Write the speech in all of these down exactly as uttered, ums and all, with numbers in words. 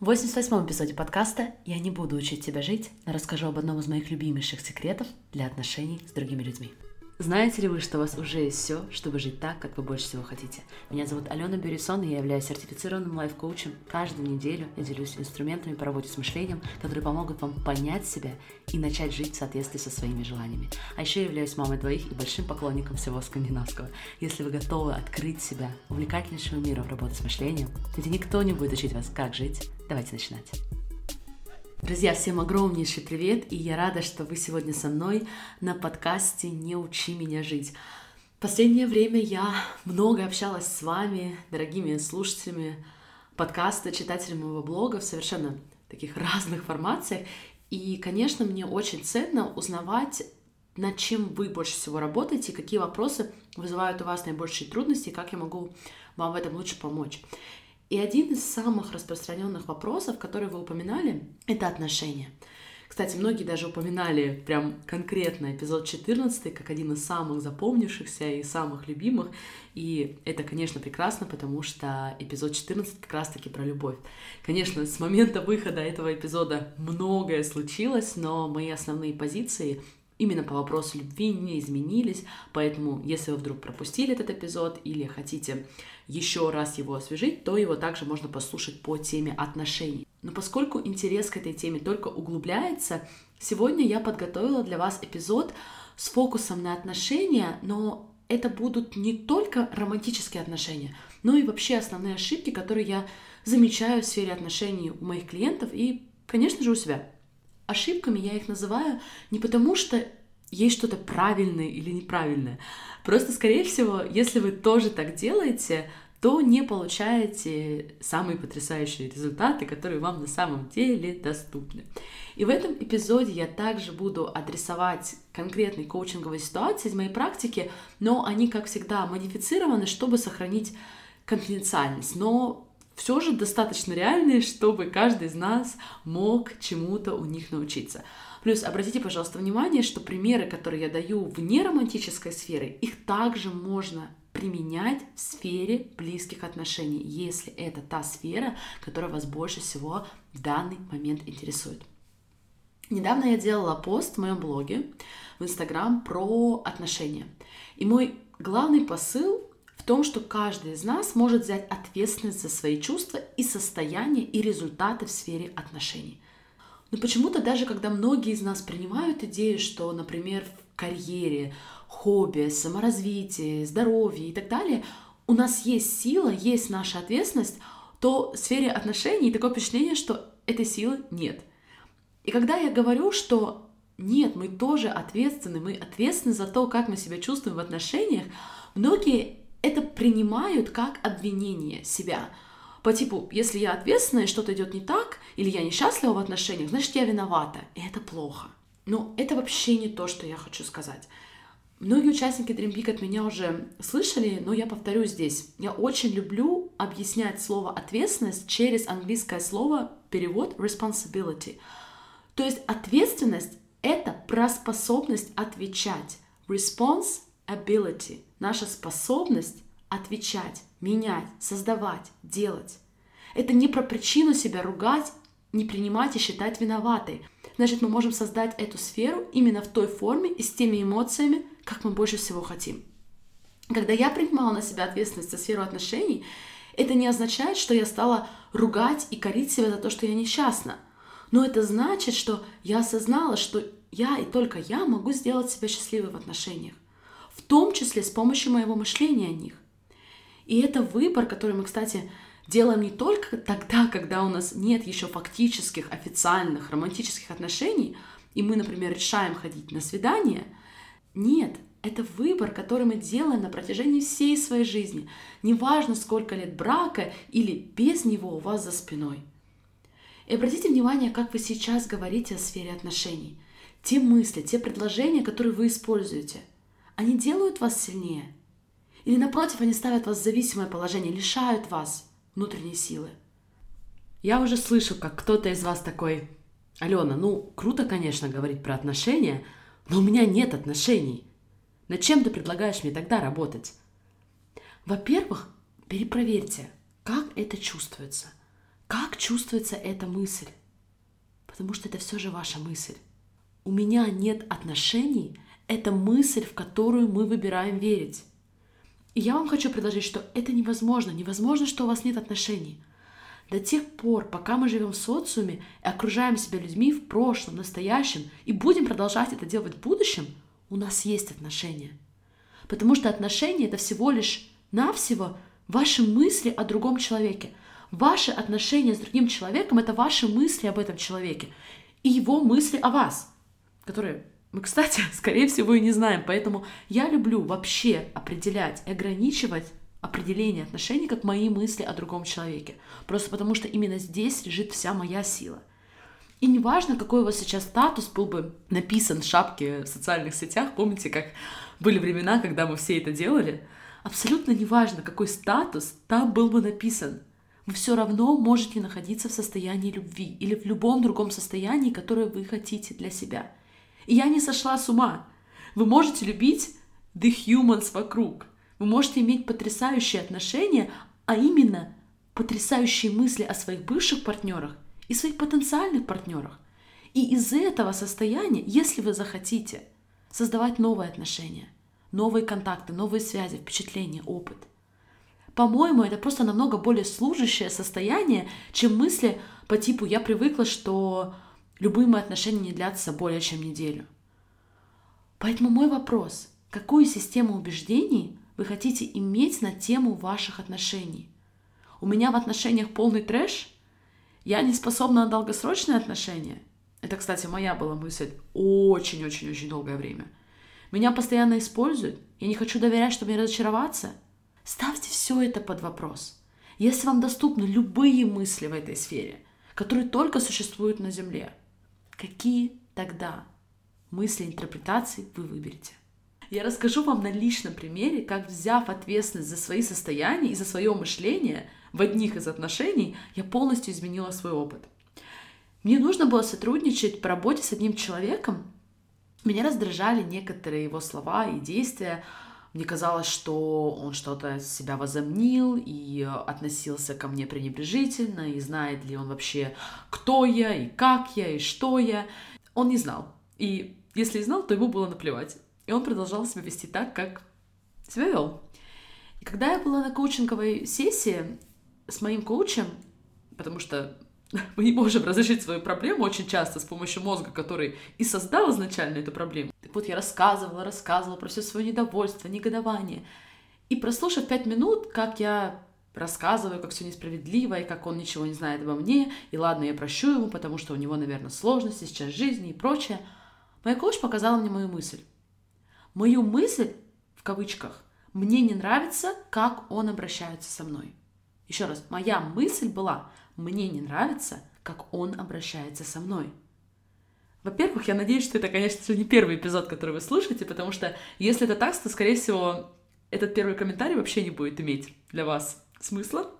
В восемьдесят восьмом эпизоде подкаста «Я не буду учить тебя жить», но расскажу об одном из моих любимейших секретов для отношений с другими людьми. Знаете ли вы, что у вас уже есть все, чтобы жить так, как вы больше всего хотите? Меня зовут Алена Бюрисон, и я являюсь сертифицированным лайф-коучем. Каждую неделю я делюсь инструментами по работе с мышлением, которые помогут вам понять себя и начать жить в соответствии со своими желаниями. А еще я являюсь мамой двоих и большим поклонником всего скандинавского. Если вы готовы открыть себя увлекательнейшему миру в работе с мышлением, где никто не будет учить вас, как жить, давайте начинать. Друзья, всем огромнейший привет, и я рада, что вы сегодня со мной на подкасте «Не учи меня жить». В последнее время я много общалась с вами, дорогими слушателями подкаста, читателями моего блога в совершенно таких разных формациях, и, конечно, мне очень ценно узнавать, над чем вы больше всего работаете, какие вопросы вызывают у вас наибольшие трудности, и как я могу вам в этом лучше помочь. И один из самых распространенных вопросов, которые вы упоминали, это отношения. Кстати, многие даже упоминали прям конкретно эпизод четырнадцатый как один из самых запомнившихся и самых любимых. И это, конечно, прекрасно, потому что эпизод четырнадцатый как раз-таки про любовь. Конечно, с момента выхода этого эпизода многое случилось, но мои основные позиции именно по вопросу любви не изменились, поэтому если вы вдруг пропустили этот эпизод или хотите еще раз его освежить, то его также можно послушать по теме отношений. Но поскольку интерес к этой теме только углубляется, сегодня я подготовила для вас эпизод с фокусом на отношения, но это будут не только романтические отношения, но и вообще основные ошибки, которые я замечаю в сфере отношений у моих клиентов и, конечно же, у себя. Ошибками я их называю не потому, что есть что-то правильное или неправильное. Просто, скорее всего, если вы тоже так делаете, то не получаете самые потрясающие результаты, которые вам на самом деле доступны. И в этом эпизоде я также буду адресовать конкретные коучинговые ситуации из моей практики, но они, как всегда, модифицированы, чтобы сохранить конфиденциальность. Но все же достаточно реальные, чтобы каждый из нас мог чему-то у них научиться. Плюс обратите, пожалуйста, внимание, что примеры, которые я даю вне романтической сферы, их также можно применять в сфере близких отношений, если это та сфера, которая вас больше всего в данный момент интересует. Недавно я делала пост в моем блоге в Инстаграм про отношения. И мой главный посыл в том, что каждый из нас может взять ответственность за свои чувства и состояние, и результаты в сфере отношений. Но почему-то даже когда многие из нас принимают идею, что, например, в карьере, хобби, саморазвитии, здоровье и так далее, у нас есть сила, есть наша ответственность, то в сфере отношений такое впечатление, что этой силы нет. И когда я говорю, что нет, мы тоже ответственны, мы ответственны за то, как мы себя чувствуем в отношениях, многие это принимают как обвинение себя. По типу, если я ответственна, и что-то идет не так, или я несчастлива в отношениях, значит, я виновата, и это плохо. Но это вообще не то, что я хочу сказать. Многие участники Dream Big от меня уже слышали, но я повторю здесь. Я очень люблю объяснять слово «ответственность» через английское слово, перевод «responsibility». То есть ответственность — это про способность отвечать. Responsibility. Наша способность отвечать, менять, создавать, делать. Это не про причину себя ругать, не принимать и считать виноватой. Значит, мы можем создать эту сферу именно в той форме и с теми эмоциями, как мы больше всего хотим. Когда я принимала на себя ответственность за сферу отношений, это не означает, что я стала ругать и корить себя за то, что я несчастна. Но это значит, что я осознала, что я и только я могу сделать себя счастливой в отношениях, в том числе с помощью моего мышления о них. И это выбор, который мы, кстати, делаем не только тогда, когда у нас нет еще фактических, официальных, романтических отношений, и мы, например, решаем ходить на свидание. Нет, это выбор, который мы делаем на протяжении всей своей жизни. Неважно, сколько лет брака или без него у вас за спиной. И обратите внимание, как вы сейчас говорите о сфере отношений. Те мысли, те предложения, которые вы используете, они делают вас сильнее? Или, напротив, они ставят вас в зависимое положение, лишают вас внутренней силы? Я уже слышу, как кто-то из вас такой: «Алена, ну, круто, конечно, говорить про отношения, но у меня нет отношений. Над чем ты предлагаешь мне тогда работать?» Во-первых, перепроверьте, как это чувствуется. Как чувствуется эта мысль? Потому что это все же ваша мысль. У меня нет отношений — это мысль, в которую мы выбираем верить. И я вам хочу предложить, что это невозможно. Невозможно, что у вас нет отношений. До тех пор, пока мы живем в социуме и окружаем себя людьми в прошлом, настоящем, и будем продолжать это делать в будущем, у нас есть отношения. Потому что отношения — это всего лишь навсего ваши мысли о другом человеке. Ваши отношения с другим человеком — это ваши мысли об этом человеке и его мысли о вас, которые мы, кстати, скорее всего, и не знаем. Поэтому я люблю вообще определять и ограничивать определение отношений как мои мысли о другом человеке. Просто потому что именно здесь лежит вся моя сила. И неважно, какой у вас сейчас статус был бы написан в шапке в социальных сетях. Помните, как были времена, когда мы все это делали? Абсолютно неважно, какой статус там был бы написан. Вы все равно можете находиться в состоянии любви или в любом другом состоянии, которое вы хотите для себя. И я не сошла с ума. Вы можете любить the humans вокруг. Вы можете иметь потрясающие отношения, а именно потрясающие мысли о своих бывших партнерах и своих потенциальных партнерах. И из этого состояния, если вы захотите, создавать новые отношения, новые контакты, новые связи, впечатления, опыт. По-моему, это просто намного более служащее состояние, чем мысли по типу «я привыкла, что любые мои отношения не длятся более чем неделю». Поэтому мой вопрос — какую систему убеждений вы хотите иметь на тему ваших отношений? У меня в отношениях полный трэш? Я не способна на долгосрочные отношения? Это, кстати, моя была мысль очень-очень-очень долгое время. Меня постоянно используют? Я не хочу доверять, чтобы не разочароваться? Ставьте все это под вопрос. Если вам доступны любые мысли в этой сфере, которые только существуют на Земле, какие тогда мысли, интерпретации вы выберете? Я расскажу вам на личном примере, как, взяв ответственность за свои состояния и за свое мышление в одних из отношений, я полностью изменила свой опыт. Мне нужно было сотрудничать по работе с одним человеком. Меня раздражали некоторые его слова и действия. Мне казалось, что он что-то себя возомнил и относился ко мне пренебрежительно, и знает ли он вообще, кто я, и как я, и что я. Он не знал. И если и знал, то ему было наплевать. И он продолжал себя вести так, как себя вел. И когда я была на коучинговой сессии с моим коучем, потому что мы не можем разрешить свою проблему очень часто с помощью мозга, который и создал изначально эту проблему. Так вот, я рассказывала, рассказывала про все свое недовольство, негодование. И, прослушав пять минут, как я рассказываю, как все несправедливо, и как он ничего не знает обо мне, и ладно, я прощу ему, потому что у него, наверное, сложности сейчас в жизни и прочее, моя коуч показала мне мою мысль. Мою мысль, в кавычках, мне не нравится, как он обращается со мной. Еще раз, моя мысль была, мне не нравится, как он обращается со мной. Во-первых, я надеюсь, что это, конечно же, не первый эпизод, который вы слушаете, потому что если это так, то, скорее всего, этот первый комментарий вообще не будет иметь для вас смысла.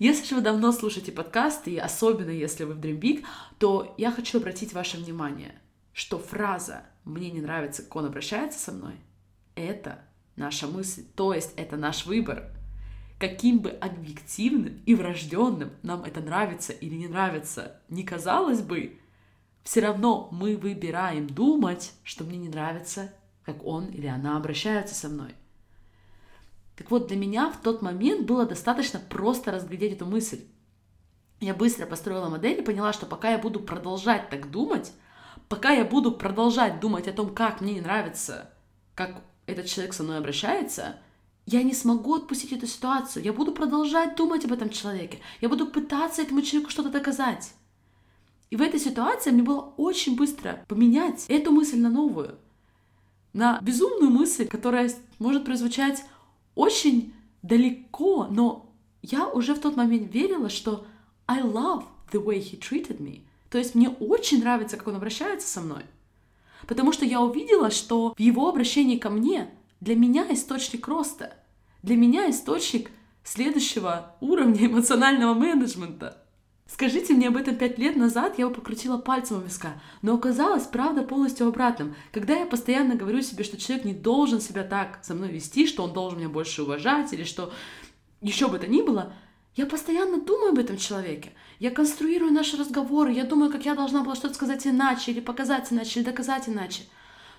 Если же вы давно слушаете подкаст, и особенно если вы в Dream Big, то я хочу обратить ваше внимание, что фраза «мне не нравится, как он обращается со мной» — это наша мысль, то есть это наш выбор. Каким бы объективным и врожденным нам это нравится или не нравится, не казалось бы, все равно мы выбираем думать, что мне не нравится, как он или она обращается со мной. Так вот, для меня в тот момент было достаточно просто разглядеть эту мысль. Я быстро построила модель и поняла, что пока я буду продолжать так думать, пока я буду продолжать думать о том, как мне не нравится, как этот человек со мной обращается, я не смогу отпустить эту ситуацию. Я буду продолжать думать об этом человеке. Я буду пытаться этому человеку что-то доказать. И в этой ситуации мне было очень быстро поменять эту мысль на новую. На безумную мысль, которая может прозвучать очень далеко, но я уже в тот момент верила, что I love the way he treated me. То есть мне очень нравится, как он обращается со мной. Потому что я увидела, что в его обращении ко мне для меня источник роста, для меня источник следующего уровня эмоционального менеджмента. Скажите мне об этом пять лет назад, я бы покрутила пальцем у виска, но оказалось правда полностью обратным. Когда я постоянно говорю себе, что человек не должен себя так со мной вести, что он должен меня больше уважать или что еще бы то ни было, Я постоянно думаю об этом человеке, я конструирую наши разговоры, я думаю, как я должна была что-то сказать иначе, или показать иначе, или доказать иначе.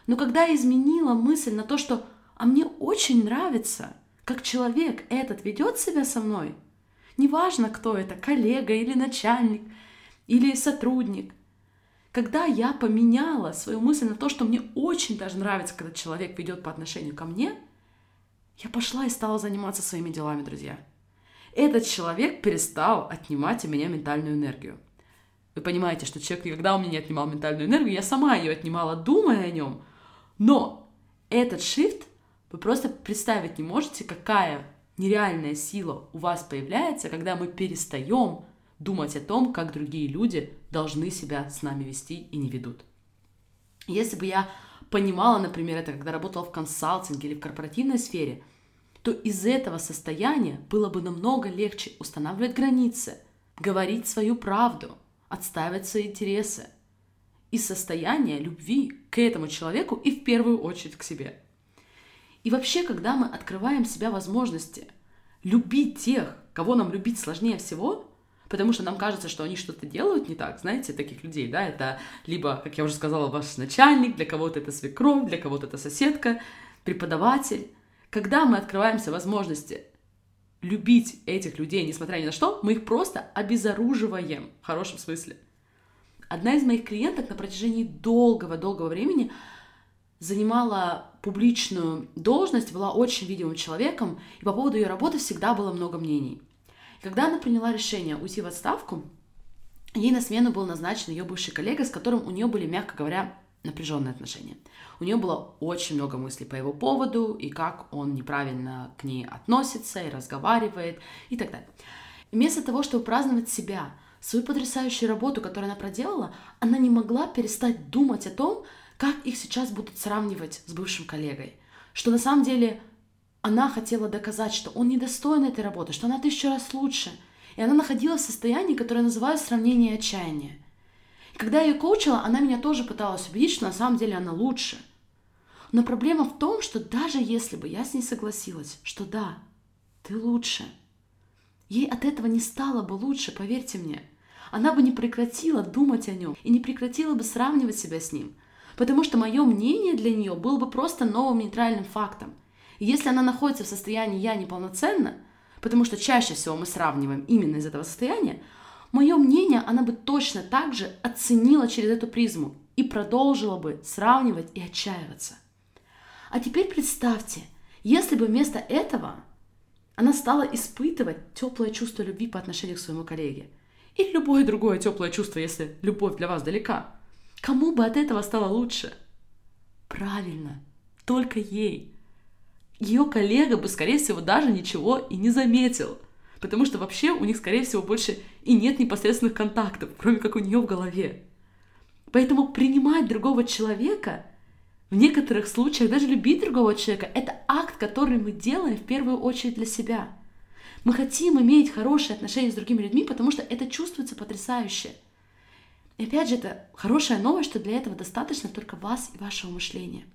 Но когда я изменила мысль на то, что «а мне очень нравится, как человек этот ведет себя со мной», неважно, кто это, коллега или начальник, или сотрудник, когда я поменяла свою мысль на то, что мне очень даже нравится, когда человек ведет по отношению ко мне, я пошла и стала заниматься своими делами, друзья. Этот человек перестал отнимать у меня ментальную энергию. Вы понимаете, что человек никогда у меня не отнимал ментальную энергию, я сама ее отнимала, думая о нем. Но этот шифт вы просто представить не можете, какая нереальная сила у вас появляется, когда мы перестаем думать о том, как другие люди должны себя с нами вести и не ведут. Если бы я понимала, например, это, когда работала в консалтинге или в корпоративной сфере, то из этого состояния было бы намного легче устанавливать границы, говорить свою правду, отстаивать свои интересы. Из состояния любви к этому человеку и в первую очередь к себе. И вообще, когда мы открываем себя возможности любить тех, кого нам любить сложнее всего, потому что нам кажется, что они что-то делают не так, знаете, таких людей, да, это либо, как я уже сказала, ваш начальник, для кого-то это свекровь, для кого-то это соседка, преподаватель. Когда мы открываемся возможности любить этих людей, несмотря ни на что, мы их просто обезоруживаем, в хорошем смысле. Одна из моих клиенток на протяжении долгого-долгого времени занимала публичную должность, была очень видимым человеком, и по поводу ее работы всегда было много мнений. Когда она приняла решение уйти в отставку, ей на смену был назначен ее бывший коллега, с которым у нее были, мягко говоря, напряженные отношения. У нее было очень много мыслей по его поводу, и как он неправильно к ней относится, и разговаривает, и так далее. И вместо того, чтобы праздновать себя, свою потрясающую работу, которую она проделала, она не могла перестать думать о том, как их сейчас будут сравнивать с бывшим коллегой. Что на самом деле она хотела доказать, что он недостоин этой работы, что она тысячу раз лучше. И она находилась в состоянии, которое я называю сравнение и отчаяние. И когда я ее коучила, она меня тоже пыталась убедить, что на самом деле она лучше. Но проблема в том, что даже если бы я с ней согласилась, что да, ты лучше, ей от этого не стало бы лучше, поверьте мне. Она бы не прекратила думать о нем и не прекратила бы сравнивать себя с ним. Потому что мое мнение для нее было бы просто новым нейтральным фактом. И если она находится в состоянии «я неполноценна», потому что чаще всего мы сравниваем именно из этого состояния, мое мнение она бы точно так же оценила через эту призму и продолжила бы сравнивать и отчаиваться. А теперь представьте, если бы вместо этого она стала испытывать теплое чувство любви по отношению к своему коллеге или любое другое теплое чувство, если любовь для вас далека. Кому бы от этого стало лучше? Правильно, только ей. Ее коллега бы, скорее всего, даже ничего и не заметил, потому что вообще у них, скорее всего, больше и нет непосредственных контактов, кроме как у нее в голове. Поэтому принимать другого человека, в некоторых случаях даже любить другого человека, это акт, который мы делаем в первую очередь для себя. Мы хотим иметь хорошие отношения с другими людьми, потому что это чувствуется потрясающе. И опять же, это хорошая новость, что для этого достаточно только вас и вашего мышления.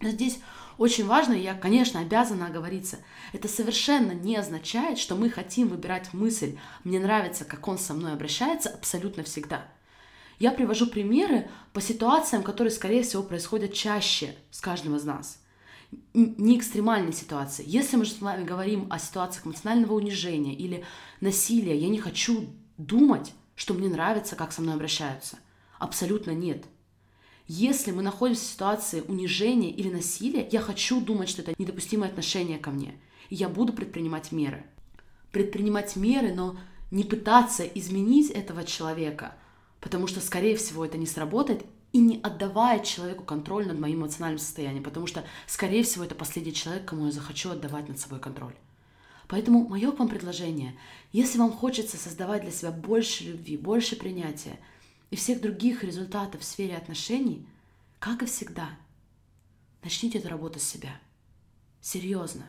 Но здесь очень важно, и я, конечно, обязана оговориться, это совершенно не означает, что мы хотим выбирать мысль «мне нравится, как он со мной обращается» абсолютно всегда. Я привожу примеры по ситуациям, которые, скорее всего, происходят чаще с каждым из нас. Не экстремальные ситуации. Если мы же с вами говорим о ситуациях эмоционального унижения или насилия, я не хочу думать, что мне нравится, как со мной обращаются. Абсолютно нет. Если мы находимся в ситуации унижения или насилия, я хочу думать, что это недопустимое отношение ко мне. И я буду предпринимать меры. Предпринимать меры, но не пытаться изменить этого человека, потому что, скорее всего, это не сработает, и не отдавая человеку контроль над моим эмоциональным состоянием, потому что, скорее всего, это последний человек, кому я захочу отдавать над собой контроль. Поэтому мое к вам предложение, если вам хочется создавать для себя больше любви, больше принятия и всех других результатов в сфере отношений, как и всегда, начните эту работу с себя. Серьезно.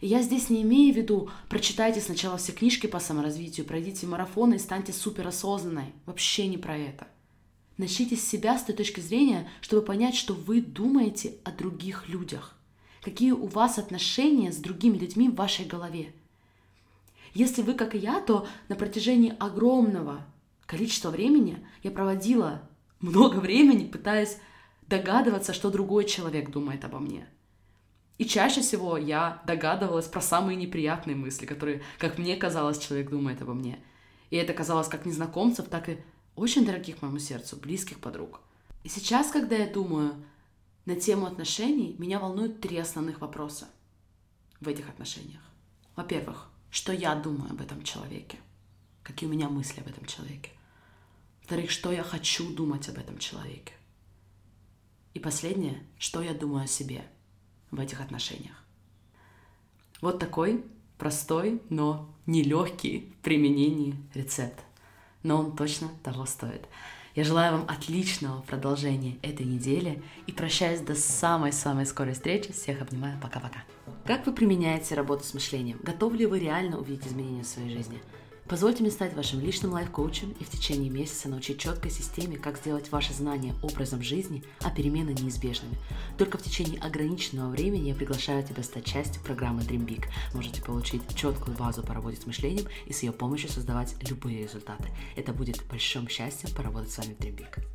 И я здесь не имею в виду, прочитайте сначала все книжки по саморазвитию, пройдите марафоны и станьте суперосознанной. Вообще не про это. Начните с себя с той точки зрения, чтобы понять, что вы думаете о других людях. Какие у вас отношения с другими людьми в вашей голове. Если вы, как и я, то на протяжении огромного количества времени я проводила много времени, пытаясь догадываться, что другой человек думает обо мне. И чаще всего я догадывалась про самые неприятные мысли, которые, как мне казалось, человек думает обо мне. И это казалось как незнакомцев, так и очень дорогих моему сердцу, близких подруг. И сейчас, когда я думаю на тему отношений, меня волнуют три основных вопроса в этих отношениях. Во-первых, что я думаю об этом человеке? Какие у меня мысли об этом человеке? Во-вторых, что я хочу думать об этом человеке? И последнее, что я думаю о себе в этих отношениях. Вот такой простой, но нелегкий в применении рецепт. Но он точно того стоит. Я желаю вам отличного продолжения этой недели и прощаюсь до самой-самой скорой встречи. Всех обнимаю. Пока-пока. Как вы применяете работу с мышлением? Готовы ли вы реально увидеть изменения в своей жизни? Позвольте мне стать вашим личным лайф-коучем и в течение месяца научить четкой системе, как сделать ваши знания образом жизни, а перемены неизбежными. Только в течение ограниченного времени я приглашаю тебя стать частью программы Dream Big. Можете получить четкую базу по работе с мышлением и с ее помощью создавать любые результаты. Это будет большим счастьем поработать с вами в Dream Big.